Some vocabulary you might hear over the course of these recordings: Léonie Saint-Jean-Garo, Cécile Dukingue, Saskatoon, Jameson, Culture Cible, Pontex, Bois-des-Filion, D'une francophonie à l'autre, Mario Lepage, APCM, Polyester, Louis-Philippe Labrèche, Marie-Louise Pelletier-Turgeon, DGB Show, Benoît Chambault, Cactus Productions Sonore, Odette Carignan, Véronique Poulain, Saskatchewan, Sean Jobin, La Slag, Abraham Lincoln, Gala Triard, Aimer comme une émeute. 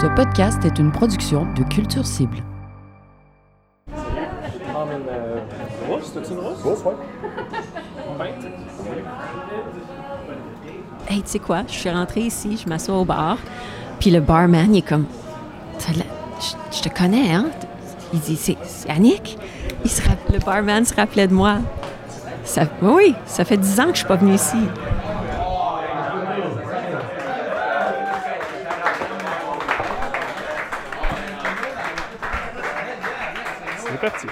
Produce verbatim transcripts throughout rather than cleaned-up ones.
Ce podcast est une production de Culture Cible. Je prends une euh, rousse, t'as-tu une rousse? Rousse, ouais. Peinte? Hey, tu sais quoi? Je suis rentrée ici, je m'assois au bar, puis le barman, il est comme... Je, je te connais, hein? Il dit, c'est, c'est Anique? Il se rappel... Le barman se rappelait de moi. Ça... Oui, ça fait dix ans que je suis pas venue ici. C'est parti.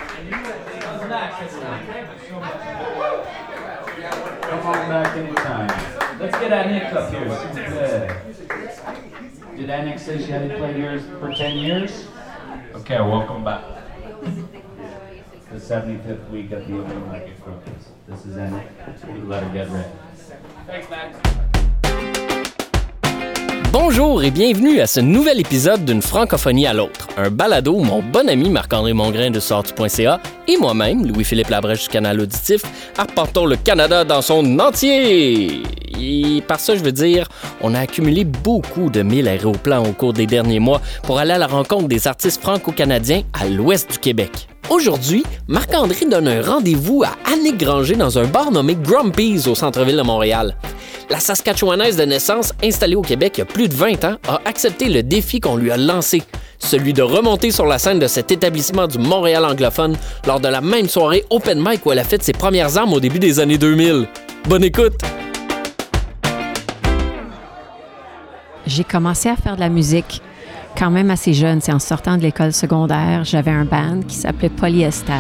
Bonjour et bienvenue à ce nouvel épisode d'une francophonie à l'autre, un balado où mon bon ami Marc-André Mongrain de Sors-tu.ca et moi-même, Louis-Philippe Labrèche du Canal Auditif, arpentons le Canada dans son entier. Et par ça, je veux dire, on a accumulé beaucoup de mille aéroplans au cours des derniers mois pour aller à la rencontre des artistes franco-canadiens à l'ouest du Québec. Aujourd'hui, Marc-André donne un rendez-vous à Anique Granger dans un bar nommé Grumpy's au centre-ville de Montréal. La Saskatchewanaise de naissance, installée au Québec il y a plus de vingt ans, a accepté le défi qu'on lui a lancé, celui de remonter sur la scène de cet établissement du Montréal anglophone lors de la même soirée open mic où elle a fait ses premières armes au début des années deux mille. Bonne écoute! J'ai commencé à faire de la musique quand même assez jeune. C'est en sortant de l'école secondaire, j'avais un band qui s'appelait Polyester.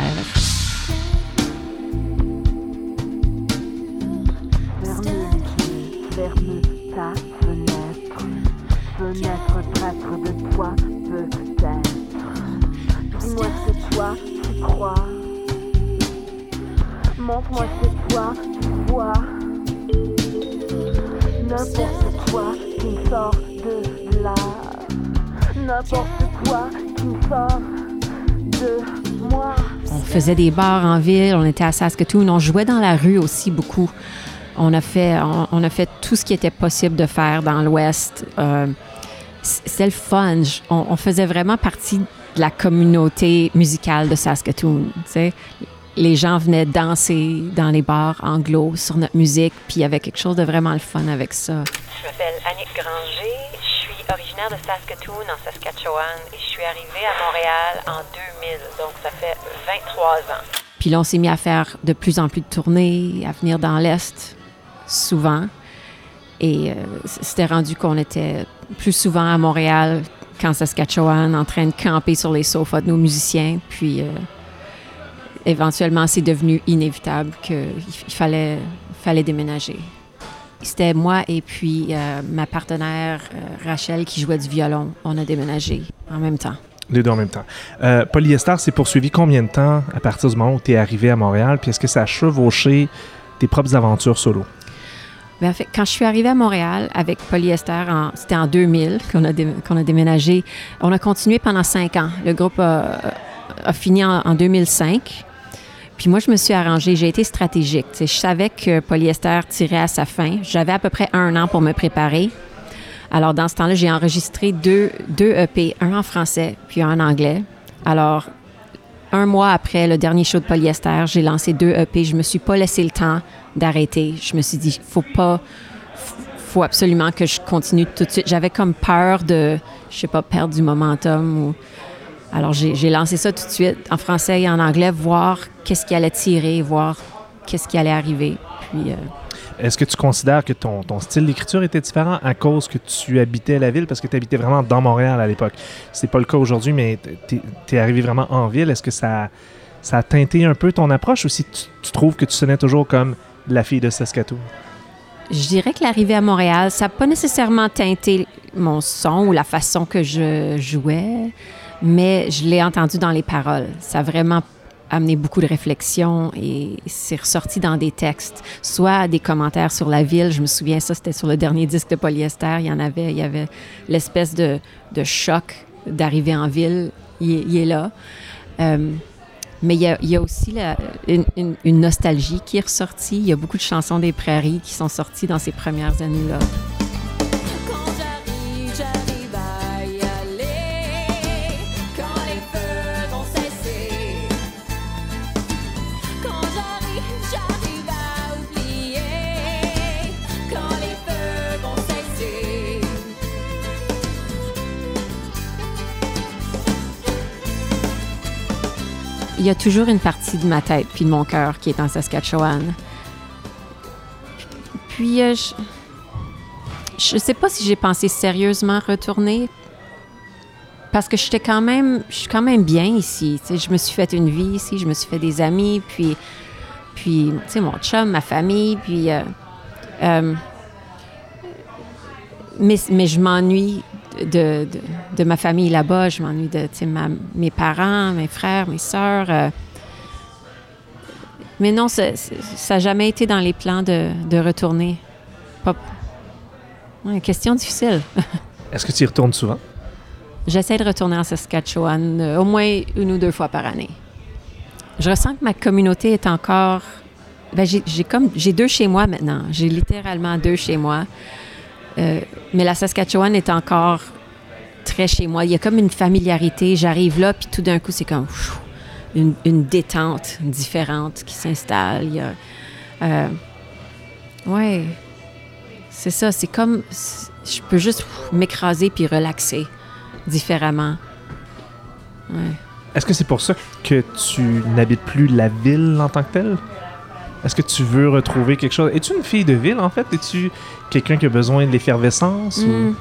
Montre-moi ce toi, tu vois. N'importe quoi qui me sort de là. N'importe quoi qui me sort de moi. On faisait des bars en ville, on était à Saskatoon, on jouait dans la rue aussi beaucoup. On a fait, on, on a fait tout ce qui était possible de faire dans l'Ouest. Euh, c'était le fun. On, on faisait vraiment partie de la communauté musicale de Saskatoon, tu sais. Les gens venaient danser dans les bars anglo sur notre musique, puis il y avait quelque chose de vraiment le fun avec ça. Je m'appelle Anique Granger, je suis originaire de Saskatoon, en Saskatchewan, et je suis arrivée à Montréal en deux mille, donc ça fait vingt-trois ans. Puis là, on s'est mis à faire de plus en plus de tournées, à venir dans l'Est, souvent, et euh, c'était rendu qu'on était plus souvent à Montréal qu'en Saskatchewan, en train de camper sur les sofas de nos musiciens, puis... Euh, Éventuellement, c'est devenu inévitable qu'il fallait, fallait déménager. C'était moi et puis euh, ma partenaire euh, Rachel qui jouait du violon. On a déménagé en même temps. Les deux en même temps. Euh, Polyester s'est poursuivi combien de temps à partir du moment où tu es arrivé à Montréal? Puis est-ce que ça a chevauché tes propres aventures solo? Bien, en fait, quand je suis arrivée à Montréal avec Polyester, en, c'était en deux mille qu'on a, dé, qu'on a déménagé. On a continué pendant cinq ans. Le groupe a, a fini en, en deux mille cinq. Puis moi, je me suis arrangée. J'ai été stratégique. T'sais, je savais que Polyester tirait à sa fin. J'avais à peu près un an pour me préparer. Alors, dans ce temps-là, j'ai enregistré deux, deux E P, un en français puis un en anglais. Alors, un mois après le dernier show de Polyester, j'ai lancé deux E P. Je me suis pas laissé le temps d'arrêter. Je me suis dit, faut pas... faut absolument que je continue tout de suite. J'avais comme peur de, je sais pas, perdre du momentum ou... Alors, j'ai, j'ai lancé ça tout de suite, en français et en anglais, voir qu'est-ce qui allait tirer, voir qu'est-ce qui allait arriver. Puis, euh... Est-ce que tu considères que ton, ton style d'écriture était différent à cause que tu habitais la ville? Parce que tu habitais vraiment dans Montréal à l'époque. C'est pas le cas aujourd'hui, mais tu es arrivé vraiment en ville. Est-ce que ça, ça a teinté un peu ton approche ou si tu, tu trouves que tu sonnais toujours comme la fille de Saskatoon? Je dirais que l'arrivée à Montréal, ça n'a pas nécessairement teinté mon son ou la façon que je jouais. Mais je l'ai entendu dans les paroles. Ça a vraiment amené beaucoup de réflexion et c'est ressorti dans des textes, soit des commentaires sur la ville. Je me souviens, ça, c'était sur le dernier disque de Polyester. Il y en avait, il y avait l'espèce de, de choc d'arriver en ville. Il, il est là. Euh, mais il y a, il y a aussi la, une, une, une nostalgie qui est ressortie. Il y a beaucoup de chansons des prairies qui sont sorties dans ces premières années-là. Quand j'arrive, j'arrive à y aller. il y a toujours une partie de ma tête puis de mon cœur qui est en Saskatchewan. Puis, euh, je ne sais pas si j'ai pensé sérieusement retourner, parce que j'étais quand même, je suis quand même bien ici. Tu sais, je me suis fait une vie ici, je me suis fait des amis, puis, puis tu sais, mon chum, ma famille, puis... Euh, euh, mais, mais je m'ennuie de, de, de ma famille là-bas, je m'ennuie de, tu sais, ma, mes parents, mes frères, mes sœurs... Euh, Mais non, ça n'a jamais été dans les plans de, de retourner. Pas... Ouais, question difficile. Est-ce que tu y retournes souvent? J'essaie de retourner en Saskatchewan euh, au moins une ou deux fois par année. Je ressens que ma communauté est encore... Ben, j'ai, j'ai, comme... j'ai deux chez moi maintenant. J'ai littéralement deux chez moi. Euh, mais la Saskatchewan est encore très chez moi. Il y a comme une familiarité. J'arrive là, puis tout d'un coup, c'est comme... Une, une détente différente qui s'installe. Il y a, euh, ouais, c'est ça. C'est comme c'est, je peux juste pff, m'écraser puis relaxer différemment. Ouais. Est-ce que c'est pour ça que tu n'habites plus la ville en tant que telle? Est-ce que tu veux retrouver quelque chose? Es-tu une fille de ville, en fait? Es-tu quelqu'un qui a besoin de l'effervescence? Mmh. Ou...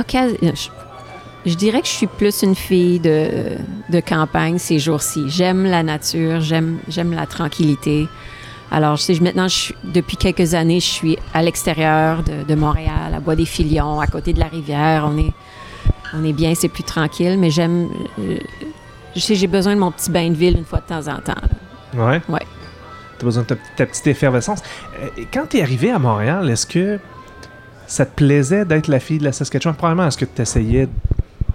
OK, je... Je dirais que je suis plus une fille de, de campagne ces jours-ci. J'aime la nature, j'aime, j'aime la tranquillité. Alors, je sais, maintenant, je suis, depuis quelques années, je suis à l'extérieur de, de Montréal, à Bois-des-Filion, à côté de la rivière. On est, on est bien, c'est plus tranquille, mais j'aime... Je sais, j'ai besoin de mon petit bain de ville une fois de temps en temps. Oui? Oui. Tu as besoin de ta, ta petite effervescence. Quand tu es arrivée à Montréal, est-ce que ça te plaisait d'être la fille de la Saskatchewan? Probablement, est-ce que tu essayais...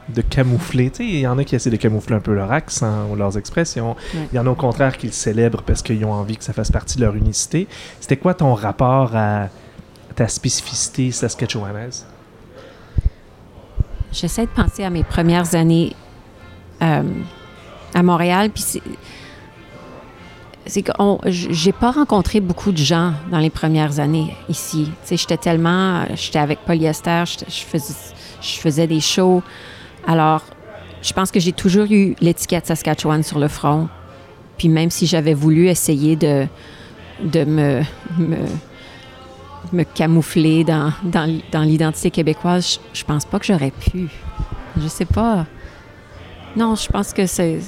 de camoufler. Tu sais, il y en a qui essaient de camoufler un peu leur accent ou leurs expressions. Il ouais. y en a au contraire qui le célèbrent parce qu'ils ont envie que ça fasse partie de leur unicité. C'était quoi ton rapport à ta spécificité saskatchewanaise? J'essaie de penser à mes premières années euh, à Montréal. Puis c'est, c'est que j'ai pas rencontré beaucoup de gens dans les premières années ici. Tu sais, j'étais tellement... J'étais avec Polyester, je faisais, je faisais des shows... Alors, je pense que j'ai toujours eu l'étiquette Saskatchewan sur le front. Puis même si j'avais voulu essayer de, de me, me, me camoufler dans, dans, dans l'identité québécoise, je, je pense pas que j'aurais pu. Je sais pas. Non, je pense que c'est...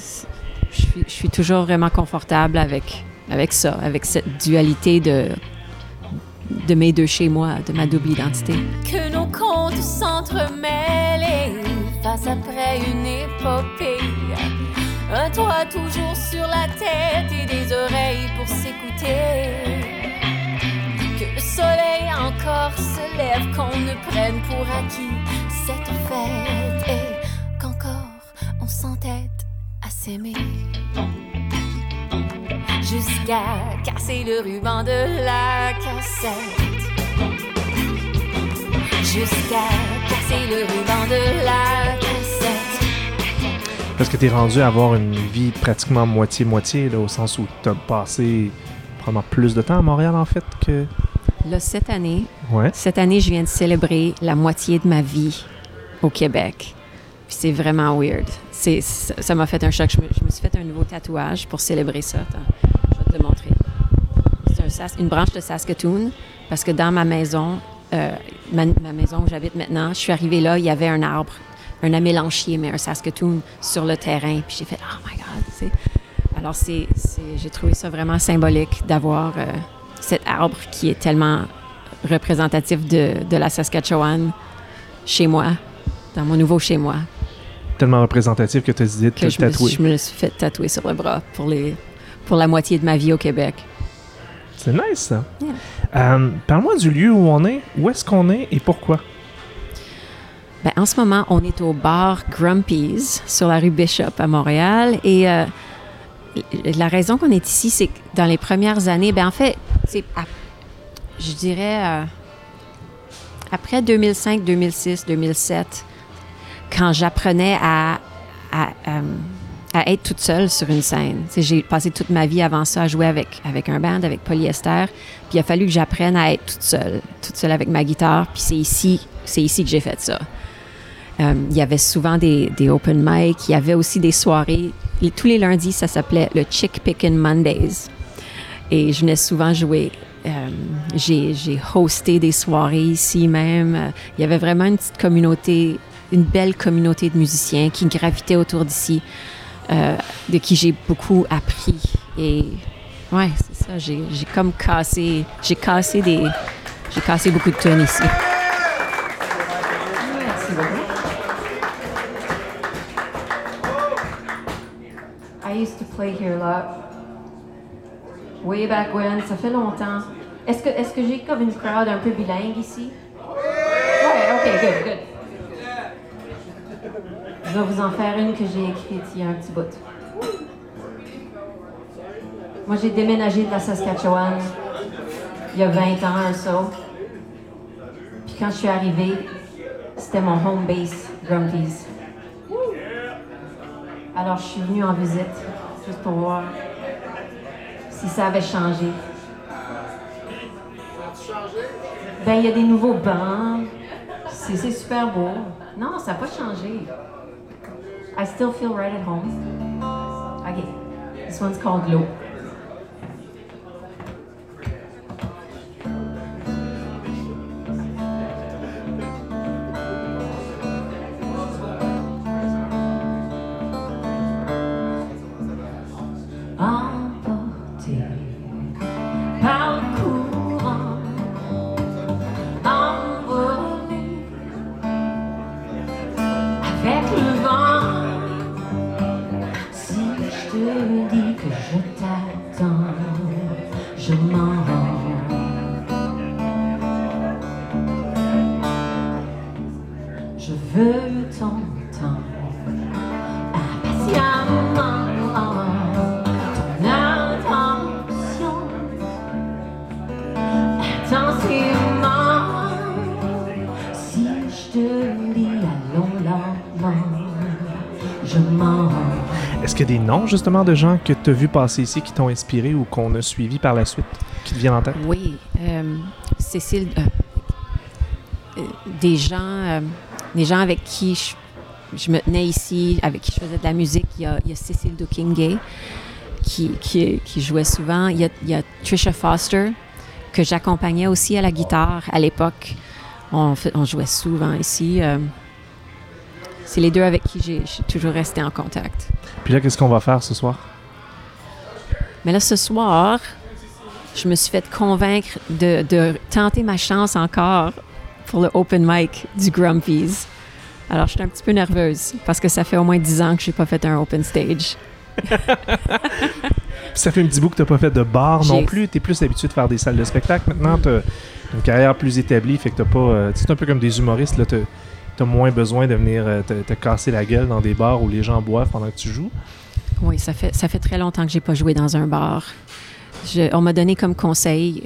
Je suis, je suis toujours vraiment confortable avec, avec ça, avec cette dualité de, de mes deux chez moi, de ma double identité. Que nos comptes s'entremêlent face après une épopée, un toit toujours sur la tête et des oreilles pour s'écouter. Que le soleil encore se lève, qu'on ne prenne pour acquis cette fête et qu'encore on s'entête à s'aimer. Jusqu'à casser le ruban de la cassette. Jusqu'à casser le ruban de la cassette. Parce que t'es rendu à avoir une vie pratiquement moitié-moitié, là, au sens où t'as passé probablement plus de temps à Montréal, en fait, que... Là, cette année, ouais. cette année, je viens de célébrer la moitié de ma vie au Québec. Puis c'est vraiment weird. C'est, ça, ça m'a fait un choc. Je me, je me suis fait un nouveau tatouage pour célébrer ça. Attends, je vais te le montrer. C'est un, une branche de Saskatoon, parce que dans ma maison... Euh, ma, ma maison où j'habite maintenant, je suis arrivée là, il y avait un arbre, un amélanchier, mais un Saskatoon sur le terrain. Puis j'ai fait « Oh my God! » tu sais. Alors, c'est, c'est, j'ai trouvé ça vraiment symbolique d'avoir euh, cet arbre qui est tellement représentatif de, de la Saskatchewan chez moi, dans mon nouveau chez moi. Tellement représentatif que tu as décidé de te tatouer. Je me suis fait tatouer sur le bras pour, les, pour la moitié de ma vie au Québec. C'est nice, ça. Yeah. Euh, parle-moi du lieu où on est, où est-ce qu'on est et pourquoi? Ben, en ce moment, on est au bar Grumpy's sur la rue Bishop à Montréal. Et euh, la raison qu'on est ici, c'est que dans les premières années, ben, en fait, c'est à, je dirais euh, après deux mille cinq, deux mille six, deux mille sept, quand j'apprenais à... à euh, à être toute seule sur une scène. T'sais, j'ai passé toute ma vie avant ça à jouer avec, avec un band, avec Polyester, puis il a fallu que j'apprenne à être toute seule, toute seule avec ma guitare, puis c'est ici, c'est ici que j'ai fait ça. Euh, il y avait souvent des, des open mic. Il y avait aussi des soirées. Et tous les lundis, ça s'appelait le Chick Pickin' Mondays. Et je venais souvent jouer. Euh, j'ai, j'ai hosté des soirées ici même. Il y avait vraiment une petite communauté, une belle communauté de musiciens qui gravitaient autour d'ici, euh, de qui j'ai beaucoup appris. Et ouais, c'est ça. J'ai, j'ai comme cassé, j'ai cassé des, j'ai cassé beaucoup de tonnes ici. Merci beaucoup. I used to play here a lot. Way back when, ça fait longtemps. Est-ce que, est-ce que j'ai comme une crowd un peu bilingue ici? Ouais, ok, good, good. Je vais vous en faire une que j'ai écrite il y a un petit bout. Moi, j'ai déménagé de la Saskatchewan il y a vingt ans ou so. Puis quand je suis arrivée, c'était mon home base, Grumpy's. Alors, je suis venue en visite, juste pour voir si ça avait changé. Ça a changé? Ben, il y a des nouveaux bancs. C'est, c'est super beau. Non, ça n'a pas changé. I still feel right at home. OK. This one's called Glow. Des noms, justement, de gens que tu as vu passer ici qui t'ont inspiré ou qu'on a suivi par la suite, qui te viennent en tête? Oui. Euh, Cécile, euh, des gens euh, des gens avec qui je, je me tenais ici, avec qui je faisais de la musique. Il y a, il y a Cécile Dukingue qui, qui, qui jouait souvent. Il y, a, il y a Trisha Foster que j'accompagnais aussi à la guitare à l'époque. On, on jouait souvent ici. Euh, C'est les deux avec qui j'ai, j'ai toujours resté en contact. Puis là, qu'est-ce qu'on va faire ce soir? Mais là, ce soir, je me suis fait convaincre de, de tenter ma chance encore pour le open mic du Grumpy's. Alors, je suis un petit peu nerveuse parce que ça fait au moins dix ans que je n'ai pas fait un open stage. Ça fait un petit bout que tu n'as pas fait de bar non j'ai... plus. Tu es plus habitué de faire des salles de spectacle. Maintenant, tu as une carrière plus établie. Fait que tu n'as pas... C'est un peu comme des humoristes, là. T'as... T'as moins besoin de venir te, te casser la gueule dans des bars où les gens boivent pendant que tu joues? Oui, ça fait, ça fait très longtemps que j'ai pas joué dans un bar. Je, on m'a donné comme conseil,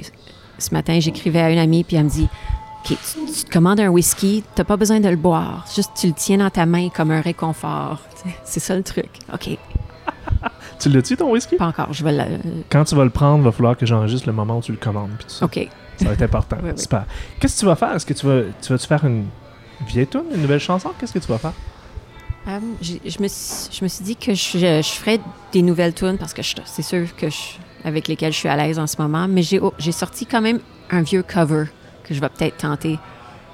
ce matin, j'écrivais à une amie, puis elle me dit « OK, tu, tu te commandes un whisky, t'as pas besoin de le boire, juste tu le tiens dans ta main comme un réconfort. » C'est ça le truc. OK. Tu l'as-tu, ton whisky? Pas encore, je vais le... Quand tu vas le prendre, il va falloir que j'enregistre le moment où tu le commandes. Puis tu... OK. Ça va être important. Oui, oui. Super. Qu'est-ce que tu vas faire? Est-ce que tu vas, tu vas-tu faire une... Vieille tune, une nouvelle chanson, qu'est-ce que tu vas faire? Um, je, je, me suis, je me suis dit que je, je, je ferais des nouvelles tunes parce que je, c'est sûr que je, avec lesquelles je suis à l'aise en ce moment, mais j'ai, oh, j'ai sorti quand même un vieux cover que je vais peut-être tenter,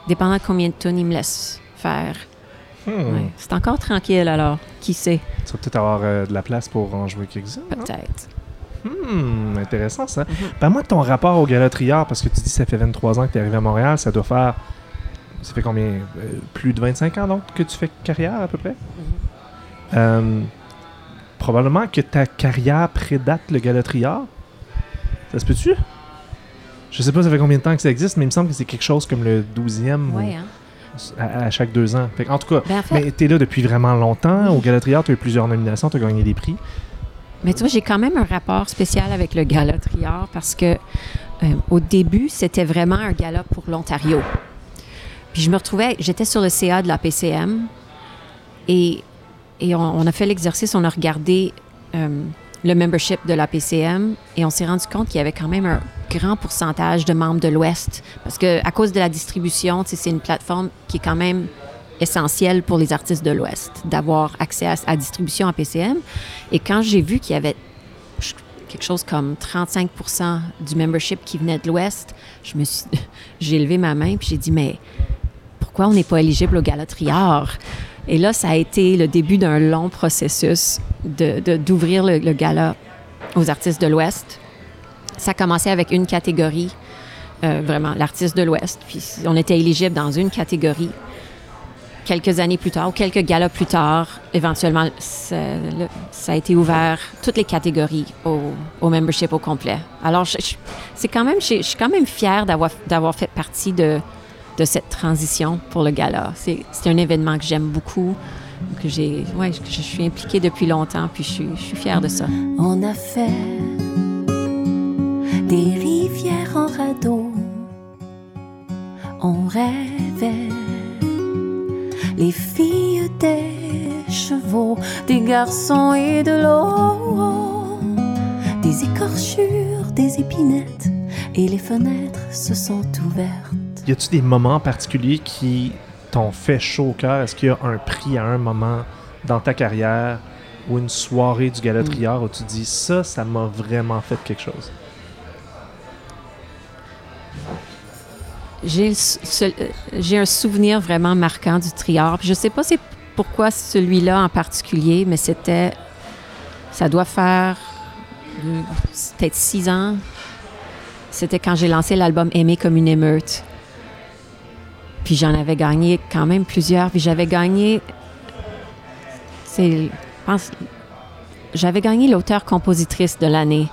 dépendant de combien de tunes ils me laissent faire. Hmm. Ouais, c'est encore tranquille alors, qui sait? Tu vas peut-être avoir euh, de la place pour en jouer quelques-unes. Peut-être. Hum, intéressant ça. Mm-hmm. Ben moi, ton rapport au Gala Triard, parce que tu dis que ça fait vingt-trois ans que tu es arrivé à Montréal, ça doit faire... Ça fait combien? Euh, plus de vingt-cinq ans donc que tu fais carrière à peu près? Mm-hmm. Euh, probablement que ta carrière prédate le Gala Triard. Ça se peut-tu? Je sais pas ça fait combien de temps que ça existe, mais il me semble que c'est quelque chose comme le douzième ouais, hein? à, à chaque deux ans. Fait, en tout cas, ben, en fait... mais t'es là depuis vraiment longtemps. Au Gala Triard, tu as eu plusieurs nominations, tu as gagné des prix. Mais tu vois, j'ai quand même un rapport spécial avec le Gala Triard parce que euh, au début, c'était vraiment un gala pour l'Ontario. Puis je me retrouvais, j'étais sur le C A de la A P C M et, et on, on a fait l'exercice, on a regardé euh, le membership de la A P C M et on s'est rendu compte qu'il y avait quand même un grand pourcentage de membres de l'Ouest parce que à cause de la distribution, tu sais, c'est une plateforme qui est quand même essentiel pour les artistes de l'Ouest, d'avoir accès à la distribution à P C M. Et quand j'ai vu qu'il y avait quelque chose comme trente-cinq pour cent du membership qui venait de l'Ouest, je me suis, j'ai levé ma main puis j'ai dit, mais pourquoi on n'est pas éligible au Gala Triard? Et là, ça a été le début d'un long processus de, de, d'ouvrir le, le gala aux artistes de l'Ouest. Ça commençait avec une catégorie, euh, vraiment, l'artiste de l'Ouest. Puis on était éligible dans une catégorie. Quelques années plus tard, ou quelques galas plus tard, éventuellement, ça, le, ça a été ouvert, toutes les catégories au, au membership au complet. Alors, je, je, c'est quand même, je, je suis quand même fière d'avoir, d'avoir fait partie de... de cette transition pour le gala. C'est, c'est un événement que j'aime beaucoup, que j'ai, ouais, je, je suis impliquée depuis longtemps, puis je, je suis fière de ça. On a fait des rivières en radeau, on rêvait, les filles des chevaux, des garçons et de l'eau, des écorchures, des épinettes, et les fenêtres se sont ouvertes. Y a-t-il des moments particuliers qui t'ont fait chaud au cœur? Est-ce qu'il y a un prix à un moment dans ta carrière ou une soirée du Gala Triard où tu dis ça, ça m'a vraiment fait quelque chose? J'ai, ce, j'ai un souvenir vraiment marquant du Triard. Je sais pas c'est pourquoi celui-là en particulier, mais c'était, ça doit faire peut-être six ans. C'était quand j'ai lancé l'album Aimer comme une émeute. Puis j'en avais gagné quand même plusieurs. Puis j'avais gagné, c'est, je pense, j'avais gagné l'auteur-compositrice de l'année.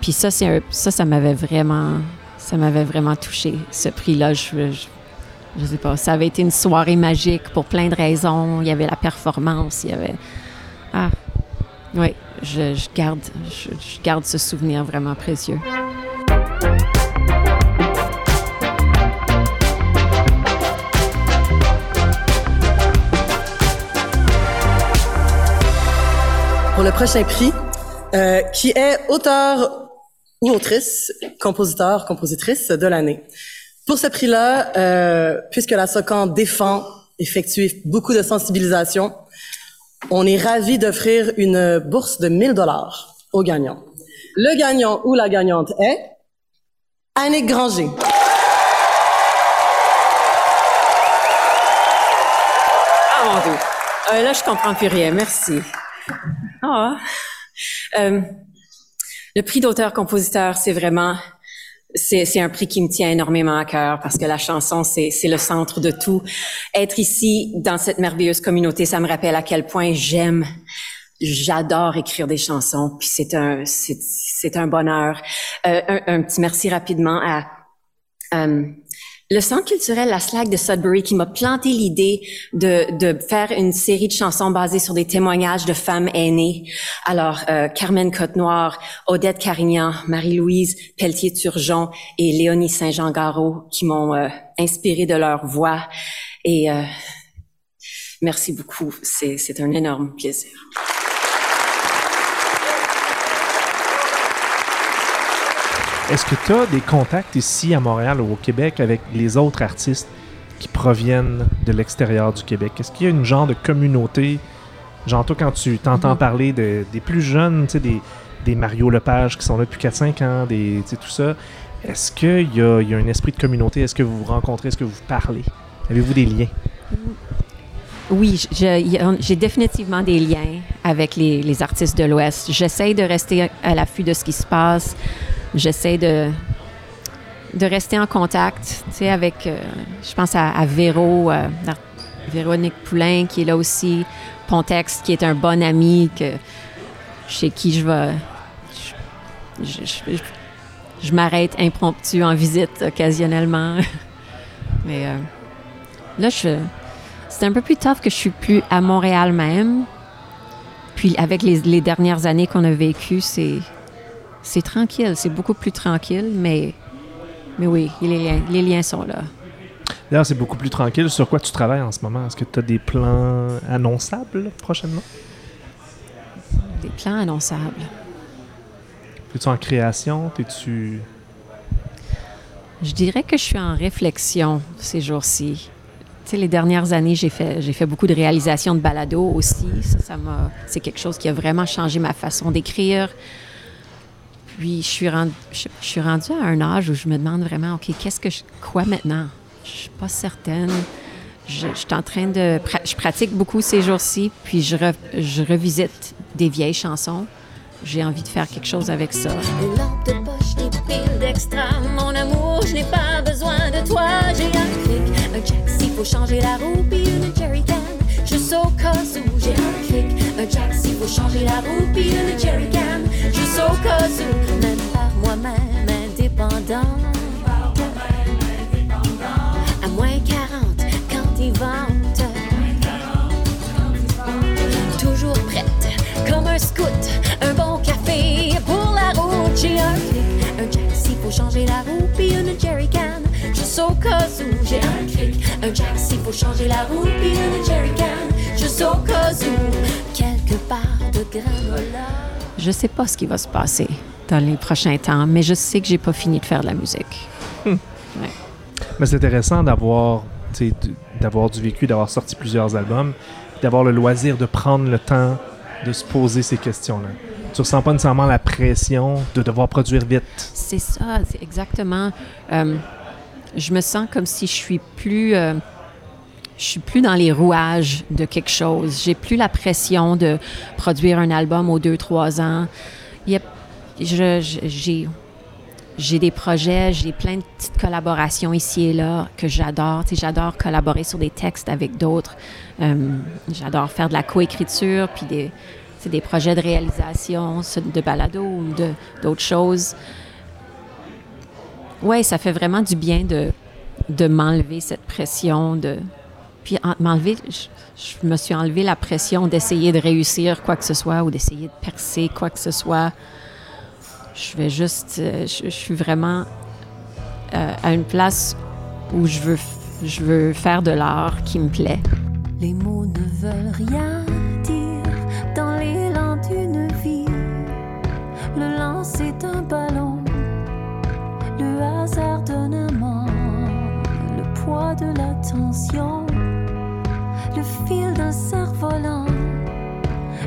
Puis ça, c'est un, ça, ça m'avait vraiment, ça m'avait vraiment touchée. Ce prix-là, je, je, je sais pas, ça avait été une soirée magique pour plein de raisons. Il y avait la performance, il y avait, ah, oui, je, je garde, je, je garde ce souvenir vraiment précieux. Pour le prochain prix, euh, qui est auteur ou autrice, compositeur, compositrice de l'année. Pour ce prix-là, euh, puisque la SOCAN défend, effectue beaucoup de sensibilisation, on est ravis d'offrir une bourse de mille dollars aux gagnants. Le gagnant ou la gagnante est Anique Granger. Ah mon Dieu, euh, là je comprends plus rien, merci. Ah, oh. euh, le prix d'auteur-compositeur, c'est vraiment, c'est, c'est un prix qui me tient énormément à cœur parce que la chanson, c'est, c'est le centre de tout. Être ici dans cette merveilleuse communauté, ça me rappelle à quel point j'aime, j'adore écrire des chansons. Puis c'est un, c'est, c'est un bonheur. Euh, un, un petit merci rapidement à. Euh, Le Centre culturel La Slag de Sudbury qui m'a planté l'idée de, de faire une série de chansons basées sur des témoignages de femmes aînées. Alors, euh, Carmen Côte-Noir, Odette Carignan, Marie-Louise Pelletier-Turgeon et Léonie Saint-Jean-Garo qui m'ont euh, inspiré de leur voix. Et euh, merci beaucoup. C'est, c'est un énorme plaisir. Est-ce que tu as des contacts ici à Montréal ou au Québec avec les autres artistes qui proviennent de l'extérieur du Québec? Est-ce qu'il y a une genre de communauté? Genre, toi, quand tu t'entends mm-hmm. parler de, des plus jeunes, tu sais, des, des Mario Lepage qui sont là depuis quatre à cinq ans, des, tu sais, tout ça, est-ce qu'il y a, il y a un esprit de communauté? Est-ce que vous vous rencontrez? Est-ce que vous parlez? Avez-vous des liens? Oui, je, j'ai définitivement des liens avec les, les artistes de l'Ouest. J'essaie de rester à l'affût de ce qui se passe. J'essaie de, de rester en contact, tu sais, avec, euh, je pense à, à Véro, euh, Véronique Poulain qui est là aussi, Pontex qui est un bon ami que, chez qui je vais, je, je, je, je m'arrête impromptu en visite occasionnellement. Mais euh, là, je, c'est un peu plus tough que je suis plus à Montréal même. Puis avec les, les dernières années qu'on a vécues, c'est... C'est tranquille, c'est beaucoup plus tranquille, mais, mais oui, les liens, les liens sont là. D'ailleurs, c'est beaucoup plus tranquille. Sur quoi tu travailles en ce moment? Est-ce que tu as des plans annonçables prochainement? Des plans annonçables? Es-tu en création? T'es-tu... Je dirais que je suis en réflexion ces jours-ci. Tu sais, les dernières années, j'ai fait, j'ai fait beaucoup de réalisations de balados aussi. Ça, ça m'a, c'est quelque chose qui a vraiment changé ma façon d'écrire. Puis, je suis, rendu, je, je suis rendue à un âge où je me demande vraiment, OK, qu'est-ce que je... Quoi maintenant? Je suis pas certaine. Je, je suis en train de... Je pratique beaucoup ces jours-ci, puis je, re, je revisite des vieilles chansons. J'ai envie de faire quelque chose avec ça. Des lampes de poche, des piles d'extra. Mon amour, je n'ai pas besoin de toi. J'ai un clic, un jack, s'il faut changer la roue, puis une jerry can. Juste au cas où j'ai un clic, un jack, s'il faut changer la roue, puis une jerry can. Juste au cas où, même par moi-même, indépendant. Par moi-même, indépendant. À moins quarante, quand ils vantent. Toujours prête, comme un scout, un bon café pour la route. J'ai un clic, un jack, s'il faut changer la roue, puis une jerry can. Juste au cas où j'ai un clic, un jack, s'il faut changer la roue, puis une jerry can. Juste au cas où, quelque part de granola. Je sais pas ce qui va se passer dans les prochains temps, mais je sais que j'ai pas fini de faire de la musique. Hmm. Ouais. Mais c'est intéressant d'avoir, t'sais, d'avoir du vécu, d'avoir sorti plusieurs albums, d'avoir le loisir de prendre le temps de se poser ces questions-là. Tu ressens pas nécessairement la pression de devoir produire vite. C'est ça, c'est exactement. Euh, je me sens comme si je suis plus... Euh, Je suis plus dans les rouages de quelque chose. J'ai plus la pression de produire un album aux deux, trois ans. Il y a, je, je, j'ai, j'ai des projets, j'ai plein de petites collaborations ici et là que j'adore. Tu sais, j'adore collaborer sur des textes avec d'autres. Euh, j'adore faire de la coécriture, puis des, tu sais, des projets de réalisation, de balado ou de, d'autres choses. Oui, ça fait vraiment du bien de, de m'enlever cette pression de... Puis en, m'enlever, je, je me suis enlevé la pression d'essayer de réussir quoi que ce soit ou d'essayer de percer quoi que ce soit. Je vais juste... Je, je suis vraiment euh, à une place où je veux, je veux faire de l'art qui me plaît. Les mots ne veulent rien dire dans l'élan d'une vie. Le lance est un ballon, le hasard donne un mot, le poids de l'attention. Le fil d'un cerf-volant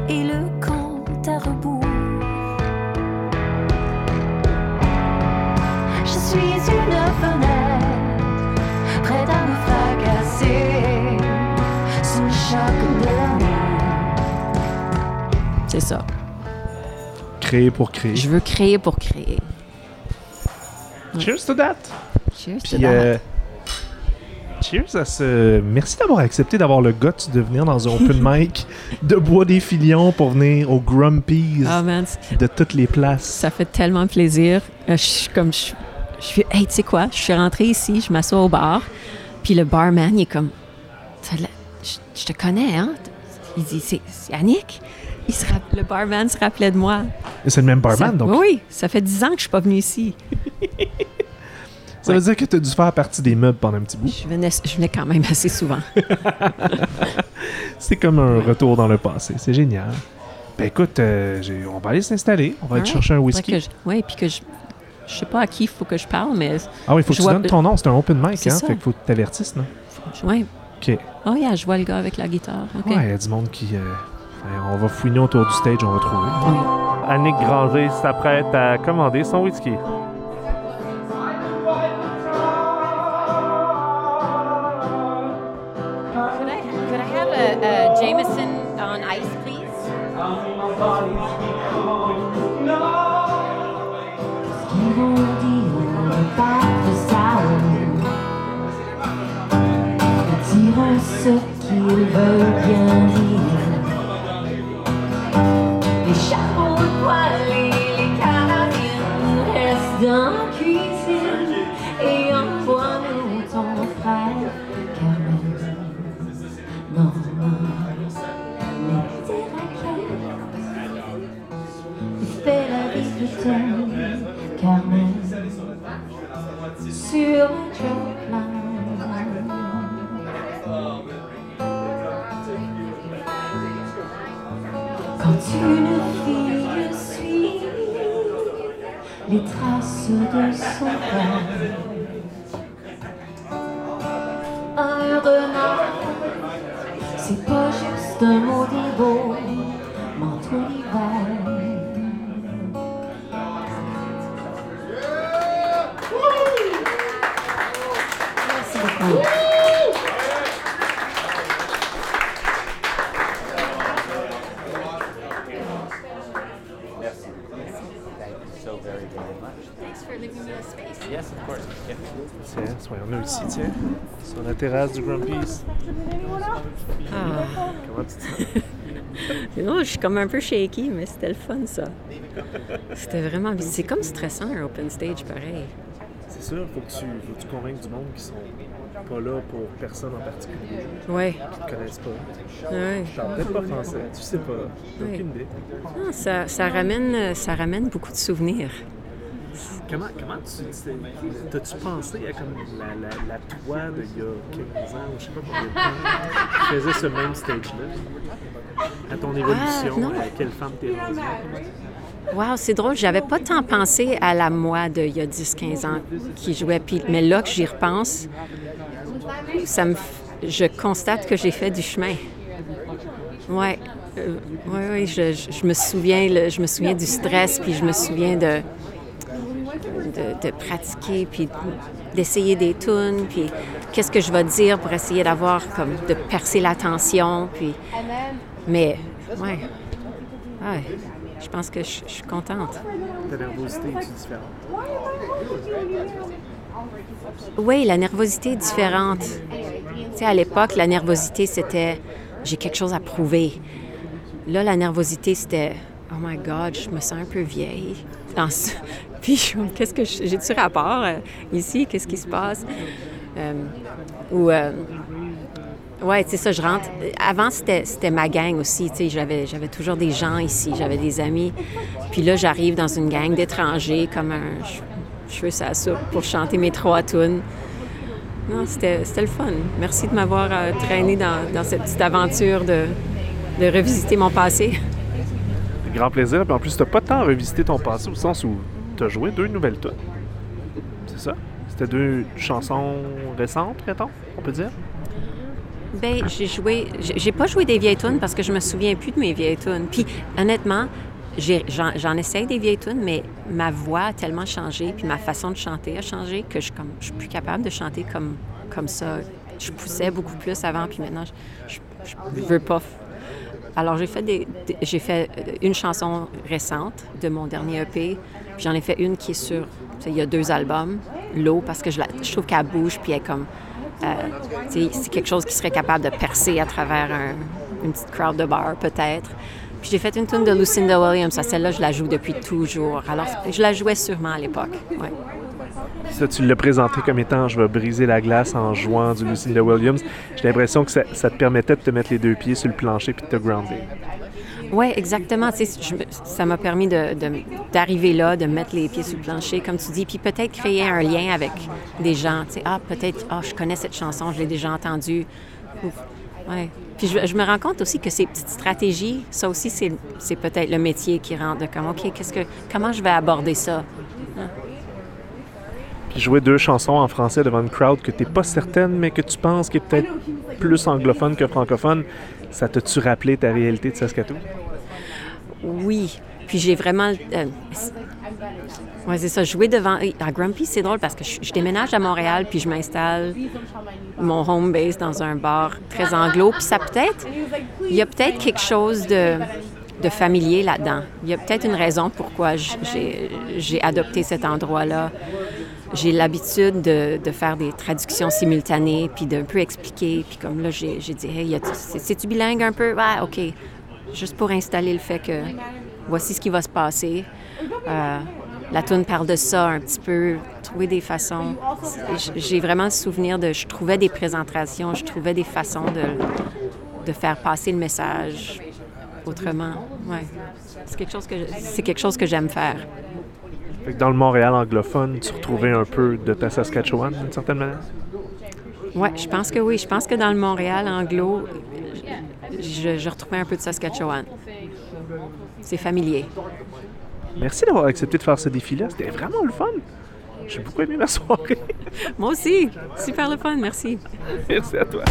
et le compte à rebours. Je suis une fenêtre, prête à me fracasser sous chaque dernier. C'est ça. Créer pour créer. Je veux créer pour créer. Cheers to that! Cheers Puis to that! Euh... Cheers à ce... Merci d'avoir accepté d'avoir le guts de venir dans un open mic de Bois-des-Filion pour venir au Grumpy's oh man, de toutes les places. Ça fait tellement plaisir. Je suis comme... Je, je suis... Hey, tu sais quoi? Je suis rentrée ici, je m'assois au bar, puis le barman, il est comme... Je, je te connais, hein? Il dit, c'est, c'est Anique? Il se rapp... Le barman se rappelait de moi. C'est le même barman, ça... donc? Oui, ça fait dix ans que je suis pas venue ici. Ça veut ouais. dire que tu as dû faire partie des meubles pendant un petit bout. Je venais, je venais quand même assez souvent. C'est comme un retour dans le passé. C'est génial. Ben écoute, euh, j'ai, on va aller s'installer. On va ouais, aller chercher un whisky. Oui, puis que je... Je sais pas à qui il faut que je parle, mais... Ah oui, il faut que tu donnes ton nom. C'est un open mic, c'est hein? Ça. Fait qu'il faut que tu t'avertisses, non? Oui. OK. Oh, yeah, je vois le gars avec la guitare. Okay. Ouais, il y a du monde qui... Euh... Enfin, on va fouiner autour du stage, on va trouver. Oui. Anique Granger s'apprête à commander son whisky. Jameson on ice, please. Dire ce qu'il veut bien dire. Les chapeaux poilés, les carabines restent dans la cuisine et empoignons ton frère Carmen. Non. Carmen, sur un trottoir. Quand une fille suit les traces de son père, un renard. C'est pas juste un mot des beaux, montre l'hiver. Merci beaucoup. Merci. So very, very much. Thanks for leaving me the space. Yes, of course. Yeah. Tiens, soyons-nous ici, tiens, sur la terrasse du Grumpy's. Ah. Comment tu te sens? Non, je suis comme un peu shaky, mais c'était le fun, ça. C'était vraiment... C'est comme stressant, un open stage, pareil. C'est sûr, il faut que tu, faut que tu convainques du monde qui sont pas là pour personne en particulier. Oui. Qui te connaissent pas. Oui. Je parle peut-être pas français, tu sais pas. Oui. Aucune idée. Non, ça, ça, ramène, ça ramène beaucoup de souvenirs. Comment, comment tu... T'as-tu pensé à comme la, la, la toi d'il y a quinze ans, ou je sais pas combien de temps, qui faisait ce même stage-là? À ton évolution, ah, à quelle femme t'es rendue? Wow, c'est drôle. J'avais pas tant pensé à la moi d'il y a dix à quinze ans qui jouait. Puis, mais là que j'y repense, ça me, je constate que j'ai fait du chemin. Ouais. Euh, oui, oui, je, je, je me souviens, le, je me souviens du stress, puis je me souviens de... De, de pratiquer, puis d'essayer des tunes, puis qu'est-ce que je vais dire pour essayer d'avoir, comme, de percer l'attention, puis... Mais, ouais, ouais, je pense que je, je suis contente. Ta nervosité est-tu différente? Oui, la nervosité est différente. Tu sais, à l'époque, la nervosité, c'était « j'ai quelque chose à prouver ». Là, la nervosité, c'était « oh my God, je me sens un peu vieille ». Dans ce... Puis, qu'est-ce que je, j'ai du rapport euh, ici? Qu'est-ce qui se passe? Euh, ou, euh, ouais, tu sais, ça, je rentre. Avant, c'était, c'était ma gang aussi. Tu sais, j'avais, j'avais toujours des gens ici, j'avais des amis. Puis là, j'arrive dans une gang d'étrangers, comme un cheveu sur la soupe, pour chanter mes trois tunes. Non, c'était, c'était le fun. Merci de m'avoir euh, traîné dans, dans cette petite aventure de, de revisiter mon passé. Grand plaisir. Puis en plus, t'as pas tant revisité ton passé, au sens où t'as joué deux nouvelles tunes. C'est ça? C'était deux chansons récentes, mettons, on peut dire? Bien, j'ai joué... J'ai pas joué des vieilles tunes parce que je me souviens plus de mes vieilles tunes. Puis, honnêtement, j'ai... j'en, j'en essaye des vieilles tunes, mais ma voix a tellement changé, puis ma façon de chanter a changé que je, comme, je suis plus capable de chanter comme, comme ça. Je poussais beaucoup plus avant, puis maintenant, je, je, je veux pas... Alors, j'ai fait, des, des, j'ai fait une chanson récente de mon dernier E P. J'en ai fait une qui est sur... Il y a deux albums. L'eau, parce que je, la, je trouve qu'elle bouge, puis elle est comme... Euh, c'est quelque chose qui serait capable de percer à travers un, une petite crowd de bar, peut-être. Puis j'ai fait une tune de Lucinda Williams. Celle-là, je la joue depuis toujours. Alors, je la jouais sûrement à l'époque, ouais. Ça, tu l'as présenté comme étant « Je vais briser la glace en jouant du Lucinda Williams ». J'ai l'impression que ça, ça te permettait de te mettre les deux pieds sur le plancher puis de te grounder. Oui, exactement. Tu sais, je, ça m'a permis de, de, d'arriver là, de mettre les pieds sur le plancher, comme tu dis, puis peut-être créer un lien avec des gens. Tu sais, ah, peut-être, ah, je connais cette chanson, je l'ai déjà entendue. Ouais. Puis je, je me rends compte aussi que ces petites stratégies, ça aussi, c'est, c'est peut-être le métier qui rentre, de comme, OK, qu'est-ce que, comment je vais aborder ça? Hein? Jouer deux chansons en français devant une crowd que t'es pas certaine, mais que tu penses qui est peut-être plus anglophone que francophone, ça t'a-tu rappelé ta réalité de Saskatoon? Oui, puis j'ai vraiment... Euh, oui, c'est ça, jouer devant... À Grumpy, c'est drôle parce que je, je déménage à Montréal, puis je m'installe mon home base dans un bar très anglo, puis ça peut-être... Il y a peut-être quelque chose de... de familier là-dedans. Il y a peut-être une raison pourquoi j'ai, j'ai adopté cet endroit-là. J'ai l'habitude de, de faire des traductions simultanées, puis d'un peu expliquer, puis comme là, j'ai, j'ai dit « Hey, y a, c'est, c'est-tu bilingue un peu? » « Ouais, OK. » Juste pour installer le fait que voici ce qui va se passer. Euh, la toune parle de ça un petit peu, trouver des façons. J'ai vraiment le souvenir de... Je trouvais des présentations, je trouvais des façons de, de faire passer le message... autrement, ouais. C'est quelque chose que je, c'est quelque chose que j'aime faire. Fait que dans le Montréal anglophone, tu retrouvais un peu de ta Saskatchewan, d'une certaine manière? Ouais, je pense que oui. Je pense que dans le Montréal anglo, je, je retrouvais un peu de Saskatchewan. C'est familier. Merci d'avoir accepté de faire ce défi-là. C'était vraiment le fun. J'ai beaucoup aimé la soirée. Moi aussi. Super le fun. Merci. Merci à toi.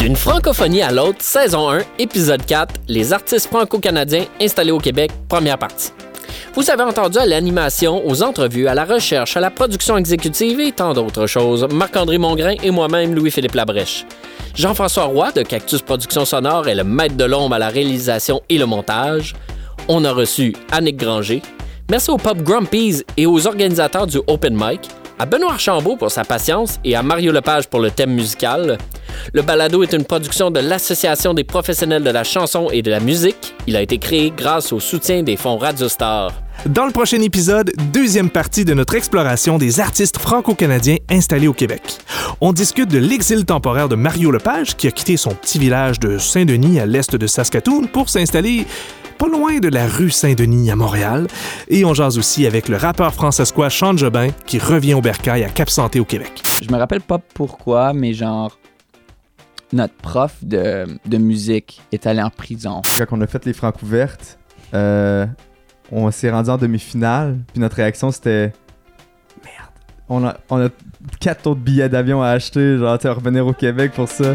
D'une francophonie à l'autre, saison un, épisode quatre, les artistes franco-canadiens installés au Québec, première partie. Vous avez entendu à l'animation, aux entrevues, à la recherche, à la production exécutive et tant d'autres choses, Marc-André Mongrain et moi-même, Louis-Philippe Labrèche. Jean-François Roy de Cactus Productions Sonore est le maître de l'ombre à la réalisation et le montage. On a reçu Anique Granger. Merci au pub Grumpy's et aux organisateurs du Open Mic, à Benoît Chambault pour sa patience et à Mario Lepage pour le thème musical. Le balado est une production de l'Association des professionnels de la chanson et de la musique. Il a été créé grâce au soutien des fonds Radiostar. Dans le prochain épisode, deuxième partie de notre exploration des artistes franco-canadiens installés au Québec. On discute de l'exil temporaire de Mario Lepage, qui a quitté son petit village de Saint-Denis à l'est de Saskatoon pour s'installer pas loin de la rue Saint-Denis à Montréal. Et on jase aussi avec le rappeur francescois Sean Jobin, qui revient au bercail à Cap-Santé au Québec. Je me rappelle pas pourquoi, mais genre... notre prof de, de musique est allé en prison. Quand on a fait les Francs ouvertes, euh, on s'est rendu en demi-finale, puis notre réaction c'était « Merde, on a, on a quatre autres billets d'avion à acheter, genre, tu vas revenir au Québec pour ça. »